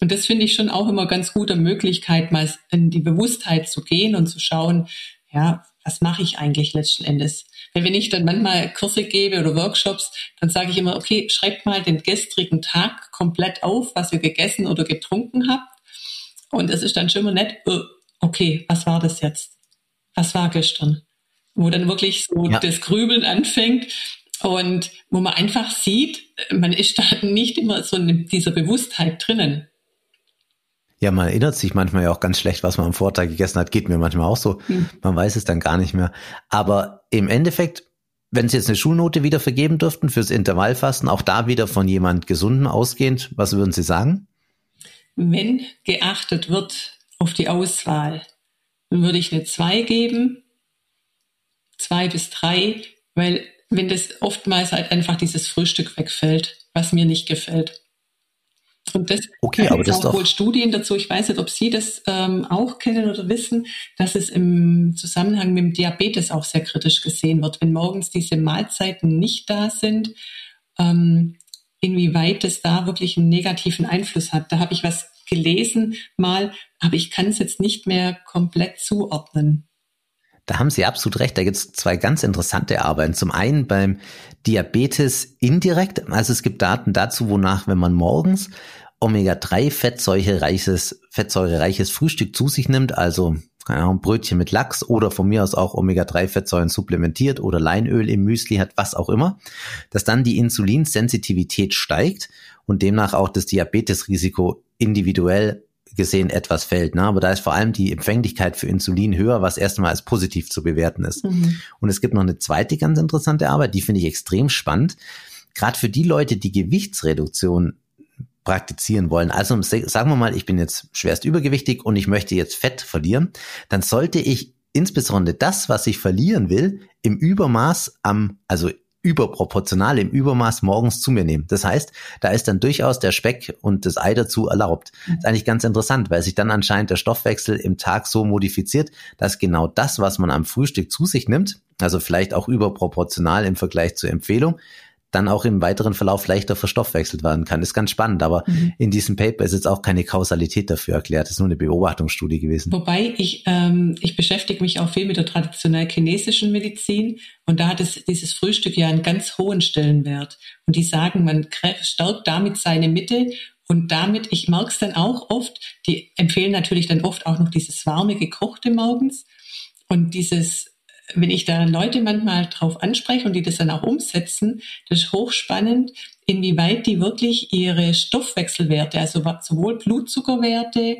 Und das finde ich schon auch immer ganz gute Möglichkeit, mal in die Bewusstheit zu gehen und zu schauen, ja, was mache ich eigentlich letzten Endes? Weil wenn ich dann manchmal Kurse gebe oder Workshops, dann sage ich immer, okay, schreibt mal den gestrigen Tag komplett auf, was ihr gegessen oder getrunken habt. Und es ist dann schon mal nett, okay, was war das jetzt? Was war gestern? Wo dann wirklich so das Grübeln anfängt. Und wo man einfach sieht, man ist da nicht immer so in dieser Bewusstheit drinnen. Ja, man erinnert sich manchmal ja auch ganz schlecht, was man am Vortag gegessen hat. Geht mir manchmal auch so. Man weiß es dann gar nicht mehr. Aber im Endeffekt, wenn Sie jetzt eine Schulnote wieder vergeben dürften fürs Intervallfasten, auch da wieder von jemand Gesundem ausgehend, was würden Sie sagen? wenn geachtet wird auf die Auswahl, dann würde ich eine 2 geben, 2 bis 3, weil wenn das oftmals halt einfach dieses Frühstück wegfällt, was mir nicht gefällt. Und das okay, aber das auch wohl Studien dazu. Ich weiß nicht, ob Sie das auch kennen oder wissen, dass es im Zusammenhang mit dem Diabetes auch sehr kritisch gesehen wird, wenn morgens diese Mahlzeiten nicht da sind, inwieweit es da wirklich einen negativen Einfluss hat. Da habe ich was gelesen mal, aber ich kann es jetzt nicht mehr komplett zuordnen. Da haben Sie absolut recht. Da gibt es zwei ganz interessante Arbeiten. Zum einen beim Diabetes indirekt. Also es gibt Daten dazu, wonach, wenn man morgens Omega-3-fettsäurereiches Frühstück zu sich nimmt, also ein Brötchen mit Lachs oder von mir aus auch Omega-3-Fettsäuren supplementiert oder Leinöl im Müsli hat, was auch immer, dass dann die Insulinsensitivität steigt und demnach auch das Diabetesrisiko individuell gesehen etwas fällt. Ne? Aber da ist vor allem die Empfänglichkeit für Insulin höher, was erstmal als positiv zu bewerten ist. Mhm. Und es gibt noch eine zweite ganz interessante Arbeit, die finde ich extrem spannend. Gerade für die Leute, die Gewichtsreduktion praktizieren wollen. Also sagen wir mal, ich bin jetzt schwerst übergewichtig und ich möchte jetzt Fett verlieren, dann sollte ich insbesondere das, was ich verlieren will, im Übermaß also überproportional im Übermaß morgens zu mir nehmen. Das heißt, da ist dann durchaus der Speck und das Ei dazu erlaubt. Das ist eigentlich ganz interessant, weil sich dann anscheinend der Stoffwechsel im Tag so modifiziert, dass genau das, was man am Frühstück zu sich nimmt, also vielleicht auch überproportional im Vergleich zur Empfehlung, dann auch im weiteren Verlauf leichter verstoffwechselt werden kann. Das ist ganz spannend, aber in diesem Paper ist jetzt auch keine Kausalität dafür erklärt. Das ist nur eine Beobachtungsstudie gewesen. Wobei ich beschäftige mich auch viel mit der traditionell chinesischen Medizin und da hat dieses Frühstück ja einen ganz hohen Stellenwert. Und die sagen, man stärkt damit seine Mitte und damit, ich merke es dann auch oft, die empfehlen natürlich dann oft auch noch dieses warme, gekochte morgens und dieses, wenn ich da Leute manchmal drauf anspreche und die das dann auch umsetzen, das ist hochspannend, inwieweit die wirklich ihre Stoffwechselwerte, also sowohl Blutzuckerwerte,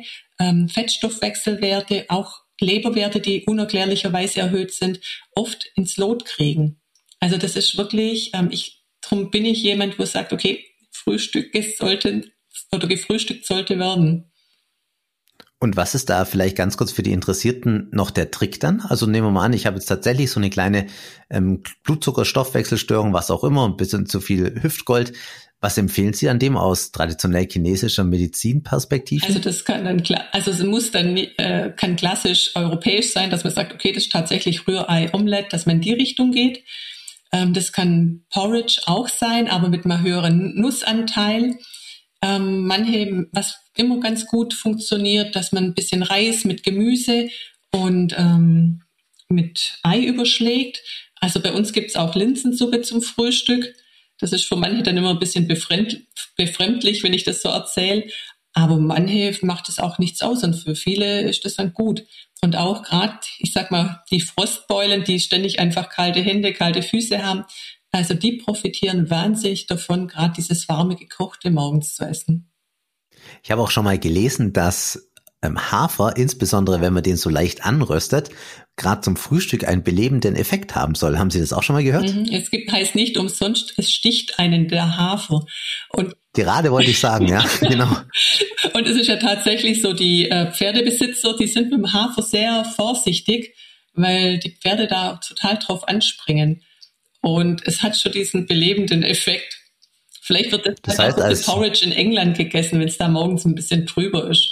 Fettstoffwechselwerte, auch Leberwerte, die unerklärlicherweise erhöht sind, oft ins Lot kriegen. Also das ist wirklich, darum bin ich jemand, wo sagt, okay, gefrühstückt sollte werden. Und was ist da vielleicht ganz kurz für die Interessierten noch der Trick dann? Also nehmen wir mal an, ich habe jetzt tatsächlich so eine kleine Blutzucker-Stoffwechselstörung, was auch immer, ein bisschen zu viel Hüftgold. Was empfehlen Sie an dem aus traditionell chinesischer Medizinperspektive? Also das kann dann kann klassisch europäisch sein, dass man sagt, okay, das ist tatsächlich Rührei, Omelette, dass man in die Richtung geht. Das kann Porridge auch sein, aber mit einem höheren Nussanteil. Manche, was immer ganz gut funktioniert, dass man ein bisschen Reis mit Gemüse und mit Ei überschlägt. Also bei uns gibt es auch Linsensuppe zum Frühstück. Das ist für manche dann immer ein bisschen befremdlich, wenn ich das so erzähle. Aber manche macht es auch nichts aus und für viele ist das dann gut. Und auch gerade, ich sag mal, die Frostbeulen, die ständig einfach kalte Hände, kalte Füße haben, also die profitieren wahnsinnig davon, gerade dieses warme, gekochte morgens zu essen. Ich habe auch schon mal gelesen, dass Hafer, insbesondere wenn man den so leicht anröstet, gerade zum Frühstück einen belebenden Effekt haben soll. Haben Sie das auch schon mal gehört? Heißt nicht umsonst, es sticht einen der Hafer. Und gerade wollte ich sagen, ja, genau. Und es ist ja tatsächlich so, die Pferdebesitzer, die sind mit dem Hafer sehr vorsichtig, weil die Pferde da total drauf anspringen. Und es hat schon diesen belebenden Effekt. Vielleicht wird das heißt, auch das Porridge in England gegessen, wenn es da morgens ein bisschen trüber ist.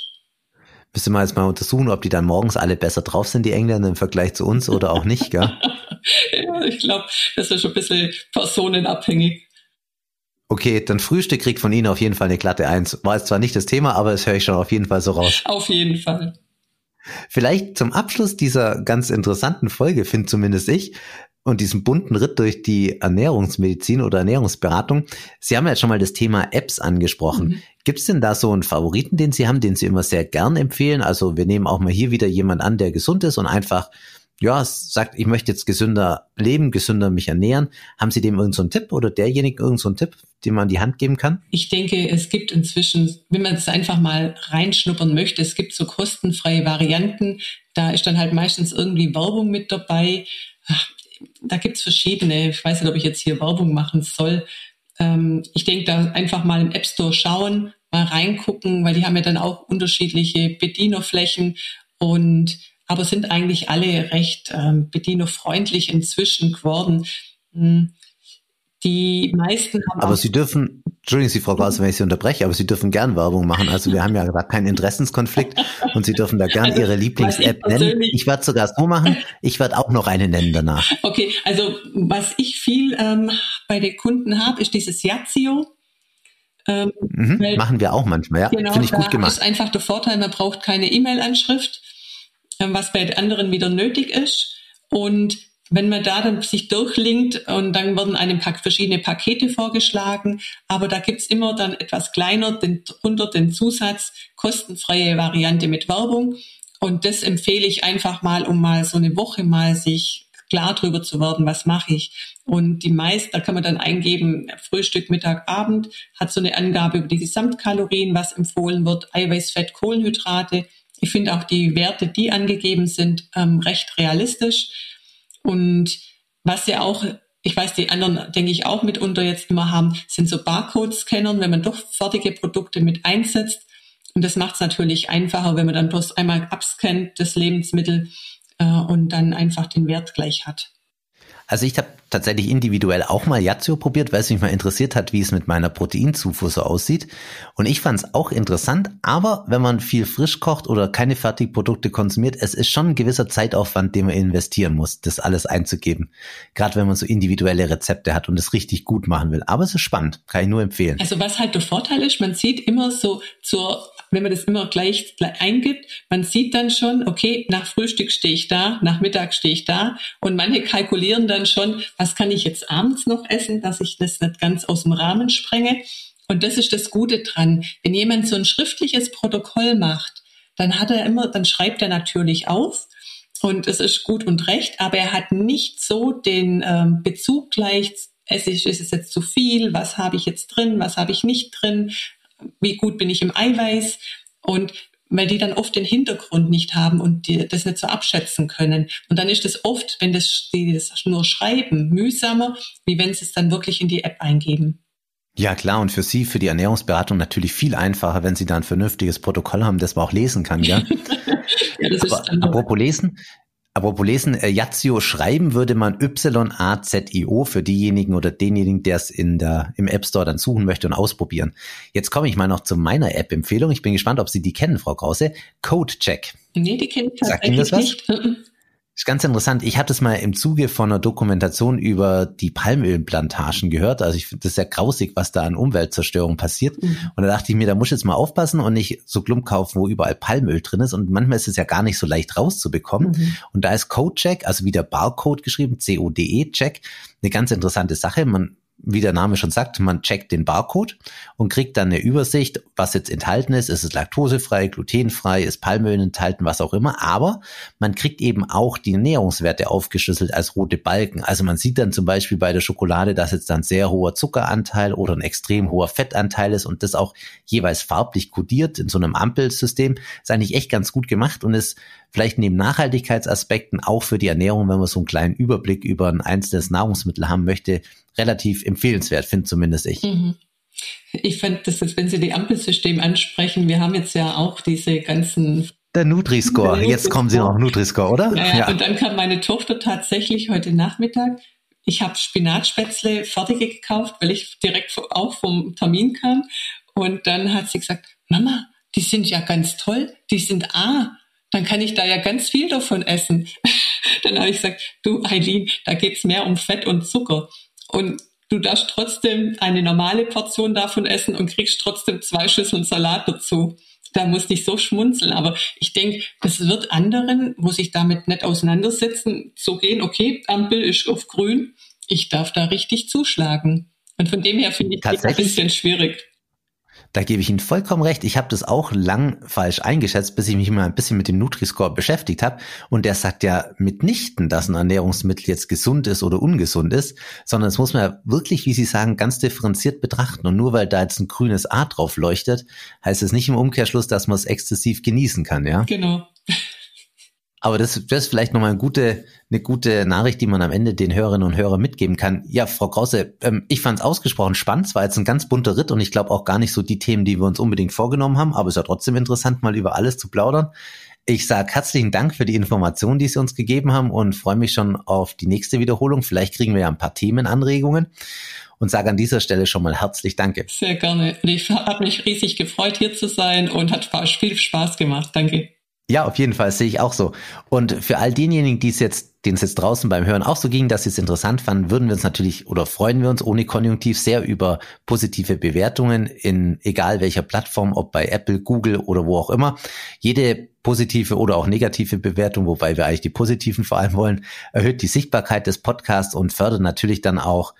Müssen wir jetzt mal untersuchen, ob die dann morgens alle besser drauf sind, die Engländer, im Vergleich zu uns oder auch nicht, gell? Ja, ich glaube, das ist schon ein bisschen personenabhängig. Okay, dann Frühstück kriegt von Ihnen auf jeden Fall eine glatte 1. War jetzt zwar nicht das Thema, aber das höre ich schon auf jeden Fall so raus. Auf jeden Fall. Vielleicht zum Abschluss dieser ganz interessanten Folge, finde zumindest ich, und diesen bunten Ritt durch die Ernährungsmedizin oder Ernährungsberatung. Sie haben ja jetzt schon mal das Thema Apps angesprochen. Gibt es denn da so einen Favoriten, den Sie haben, den Sie immer sehr gern empfehlen? Also wir nehmen auch mal hier wieder jemand an, der gesund ist und einfach sagt, ich möchte jetzt gesünder leben, gesünder mich ernähren. Haben Sie dem irgend so einen Tipp oder derjenigen irgend so einen Tipp, den man in die Hand geben kann? Ich denke, es gibt inzwischen, wenn man es einfach mal reinschnuppern möchte, es gibt so kostenfreie Varianten. Da ist dann halt meistens irgendwie Werbung mit dabei. Da gibt es verschiedene, ich weiß nicht, ob ich jetzt hier Werbung machen soll. Ich denke, da einfach mal im App Store schauen, mal reingucken, weil die haben ja dann auch unterschiedliche Bedienerflächen und aber sind eigentlich alle recht bedienerfreundlich inzwischen geworden. Die meisten haben... Aber Sie dürfen, Entschuldigung, Frau Bauer, wenn ich Sie unterbreche, aber Sie dürfen gern Werbung machen. Also wir haben ja gesagt, keinen Interessenskonflikt und Sie dürfen da gern Ihre Lieblings-App nennen. Ich werde sogar so machen, ich werde auch noch eine nennen danach. Okay, also was ich viel bei den Kunden habe, ist dieses Yazio. Machen wir auch manchmal, ja. Genau, finde ich gut gemacht. Das ist einfach der Vorteil, man braucht keine E-Mail-Anschrift, was bei anderen wieder nötig ist. Und wenn man da dann sich durchlinkt und dann werden einem verschiedene Pakete vorgeschlagen, aber da gibt's immer dann etwas kleiner unter den Zusatz kostenfreie Variante mit Werbung und das empfehle ich einfach mal, um mal so eine Woche mal sich klar drüber zu werden, was mache ich. Und die meisten, da kann man dann eingeben, Frühstück, Mittag, Abend, hat so eine Angabe über die Gesamtkalorien, was empfohlen wird, Eiweiß, Fett, Kohlenhydrate. Ich finde auch die Werte, die angegeben sind, recht realistisch. Und was ja auch, ich weiß, die anderen, denke ich, auch mitunter jetzt immer haben, sind so Barcode-Scannern, wenn man doch fertige Produkte mit einsetzt. Und das macht es natürlich einfacher, wenn man dann bloß einmal abscannt, das Lebensmittel, und dann einfach den Wert gleich hat. Also ich habe tatsächlich individuell auch mal Yazio probiert, weil es mich mal interessiert hat, wie es mit meiner Proteinzufuhr so aussieht. Und ich fand es auch interessant, aber wenn man viel frisch kocht oder keine Fertigprodukte konsumiert, es ist schon ein gewisser Zeitaufwand, den man investieren muss, das alles einzugeben. Gerade wenn man so individuelle Rezepte hat und es richtig gut machen will. Aber es ist spannend, kann ich nur empfehlen. Also was halt der Vorteil ist, man sieht immer so wenn man das immer gleich eingibt, man sieht dann schon, okay, nach Frühstück stehe ich da, nach Mittag stehe ich da und manche kalkulieren dann schon, was kann ich jetzt abends noch essen, dass ich das nicht ganz aus dem Rahmen sprenge. Und das ist das Gute dran. Wenn jemand so ein schriftliches Protokoll macht, dann hat er immer, dann schreibt er natürlich auf und es ist gut und recht, aber er hat nicht so den Bezug gleich, ist es jetzt zu viel, was habe ich jetzt drin, was habe ich nicht drin, wie gut bin ich im Eiweiß, und weil die dann oft den Hintergrund nicht haben und die das nicht so abschätzen können. Und dann ist es oft, wenn die das nur schreiben, mühsamer, wie wenn sie es dann wirklich in die App eingeben. Ja klar, und für Sie, für die Ernährungsberatung natürlich viel einfacher, wenn Sie da ein vernünftiges Protokoll haben, das man auch lesen kann, ja? Ja, das ist dann apropos Lesen, Yazio schreiben würde man Y-A-Z-I-O für diejenigen oder denjenigen, der es im App Store dann suchen möchte und ausprobieren. Jetzt komme ich mal noch zu meiner App-Empfehlung. Ich bin gespannt, ob Sie die kennen, Frau Krause. Codecheck. Nee, die kenne ich tatsächlich nicht. Sagt Ihnen das was? Ist ganz interessant. Ich habe das mal im Zuge von einer Dokumentation über die Palmölplantagen gehört. Also ich finde das sehr grausig, was da an Umweltzerstörung passiert. Mhm. Und da dachte ich mir, da muss ich jetzt mal aufpassen und nicht so Klump kaufen, wo überall Palmöl drin ist. Und manchmal ist es ja gar nicht so leicht rauszubekommen. Mhm. Und da ist Codecheck, also wieder Barcode geschrieben, C-O-D-E-Check, eine ganz interessante Sache. Wie der Name schon sagt, man checkt den Barcode und kriegt dann eine Übersicht, was jetzt enthalten ist. Ist es laktosefrei, glutenfrei, ist Palmöl enthalten, was auch immer. Aber man kriegt eben auch die Nährungswerte aufgeschlüsselt als rote Balken. Also man sieht dann zum Beispiel bei der Schokolade, dass jetzt dann sehr hoher Zuckeranteil oder ein extrem hoher Fettanteil ist und das auch jeweils farblich kodiert in so einem Ampelsystem. Ist eigentlich echt ganz gut gemacht und ist vielleicht neben Nachhaltigkeitsaspekten auch für die Ernährung, wenn man so einen kleinen Überblick über ein einzelnes Nahrungsmittel haben möchte, relativ empfehlenswert, finde zumindest ich. Mhm. Ich fand das jetzt, wenn Sie die Ampelsystem ansprechen, wir haben jetzt ja auch diese ganzen... Der Nutri-Score, jetzt kommen Sie noch, Nutri-Score, oder? Ja, und dann kam meine Tochter tatsächlich heute Nachmittag, ich habe Spinatspätzle fertige gekauft, weil ich direkt auch vom Termin kam und dann hat sie gesagt, Mama, die sind ja ganz toll, die sind A, dann kann ich da ja ganz viel davon essen. Dann habe ich gesagt, du Eileen, da geht's mehr um Fett und Zucker. Und du darfst trotzdem eine normale Portion davon essen und kriegst trotzdem 2 Schüsseln Salat dazu. Da musste ich so schmunzeln. Aber ich denke, das wird anderen, wo sich damit nicht auseinandersetzen, so gehen, okay, Ampel ist auf grün, ich darf da richtig zuschlagen. Und von dem her finde ich das ein bisschen schwierig. Da gebe ich Ihnen vollkommen recht. Ich habe das auch lang falsch eingeschätzt, bis ich mich mal ein bisschen mit dem Nutri-Score beschäftigt habe. Und der sagt ja mitnichten, dass ein Ernährungsmittel jetzt gesund ist oder ungesund ist, sondern das muss man ja wirklich, wie Sie sagen, ganz differenziert betrachten. Und nur weil da jetzt ein grünes A drauf leuchtet, heißt es nicht im Umkehrschluss, dass man es exzessiv genießen kann, ja? Genau. Aber das ist vielleicht nochmal eine gute Nachricht, die man am Ende den Hörerinnen und Hörern mitgeben kann. Ja, Frau Krause, ich fand es ausgesprochen spannend. Es war jetzt ein ganz bunter Ritt und ich glaube auch gar nicht so die Themen, die wir uns unbedingt vorgenommen haben. Aber es war trotzdem interessant, mal über alles zu plaudern. Ich sage herzlichen Dank für die Informationen, die Sie uns gegeben haben und freue mich schon auf die nächste Wiederholung. Vielleicht kriegen wir ja ein paar Themenanregungen und sage an dieser Stelle schon mal herzlich Danke. Sehr gerne. Ich habe mich riesig gefreut, hier zu sein und hat viel Spaß gemacht. Danke. Ja, auf jeden Fall, sehe ich auch so. Und für all denjenigen, denen es jetzt draußen beim Hören auch so ging, dass sie es interessant fanden, würden wir uns natürlich oder freuen wir uns ohne Konjunktiv sehr über positive Bewertungen in egal welcher Plattform, ob bei Apple, Google oder wo auch immer. Jede positive oder auch negative Bewertung, wobei wir eigentlich die positiven vor allem wollen, erhöht die Sichtbarkeit des Podcasts und fördert natürlich dann auch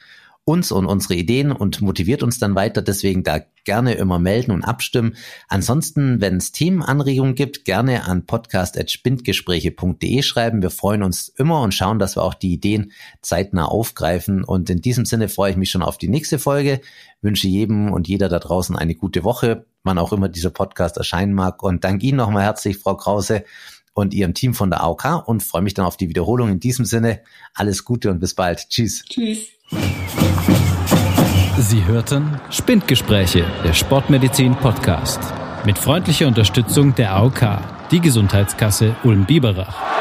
uns und unsere Ideen und motiviert uns dann weiter. Deswegen da gerne immer melden und abstimmen. Ansonsten, wenn es Themenanregungen gibt, gerne an podcast@spindgespräche.de schreiben. Wir freuen uns immer und schauen, dass wir auch die Ideen zeitnah aufgreifen. Und in diesem Sinne freue ich mich schon auf die nächste Folge. Wünsche jedem und jeder da draußen eine gute Woche, wann auch immer dieser Podcast erscheinen mag. Und danke Ihnen nochmal herzlich, Frau Krause und Ihrem Team von der AOK und freue mich dann auf die Wiederholung. In diesem Sinne, alles Gute und bis bald. Tschüss. Tschüss. Sie hörten Spindgespräche, der Sportmedizin-Podcast. Mit freundlicher Unterstützung der AOK, die Gesundheitskasse Ulm-Biberach.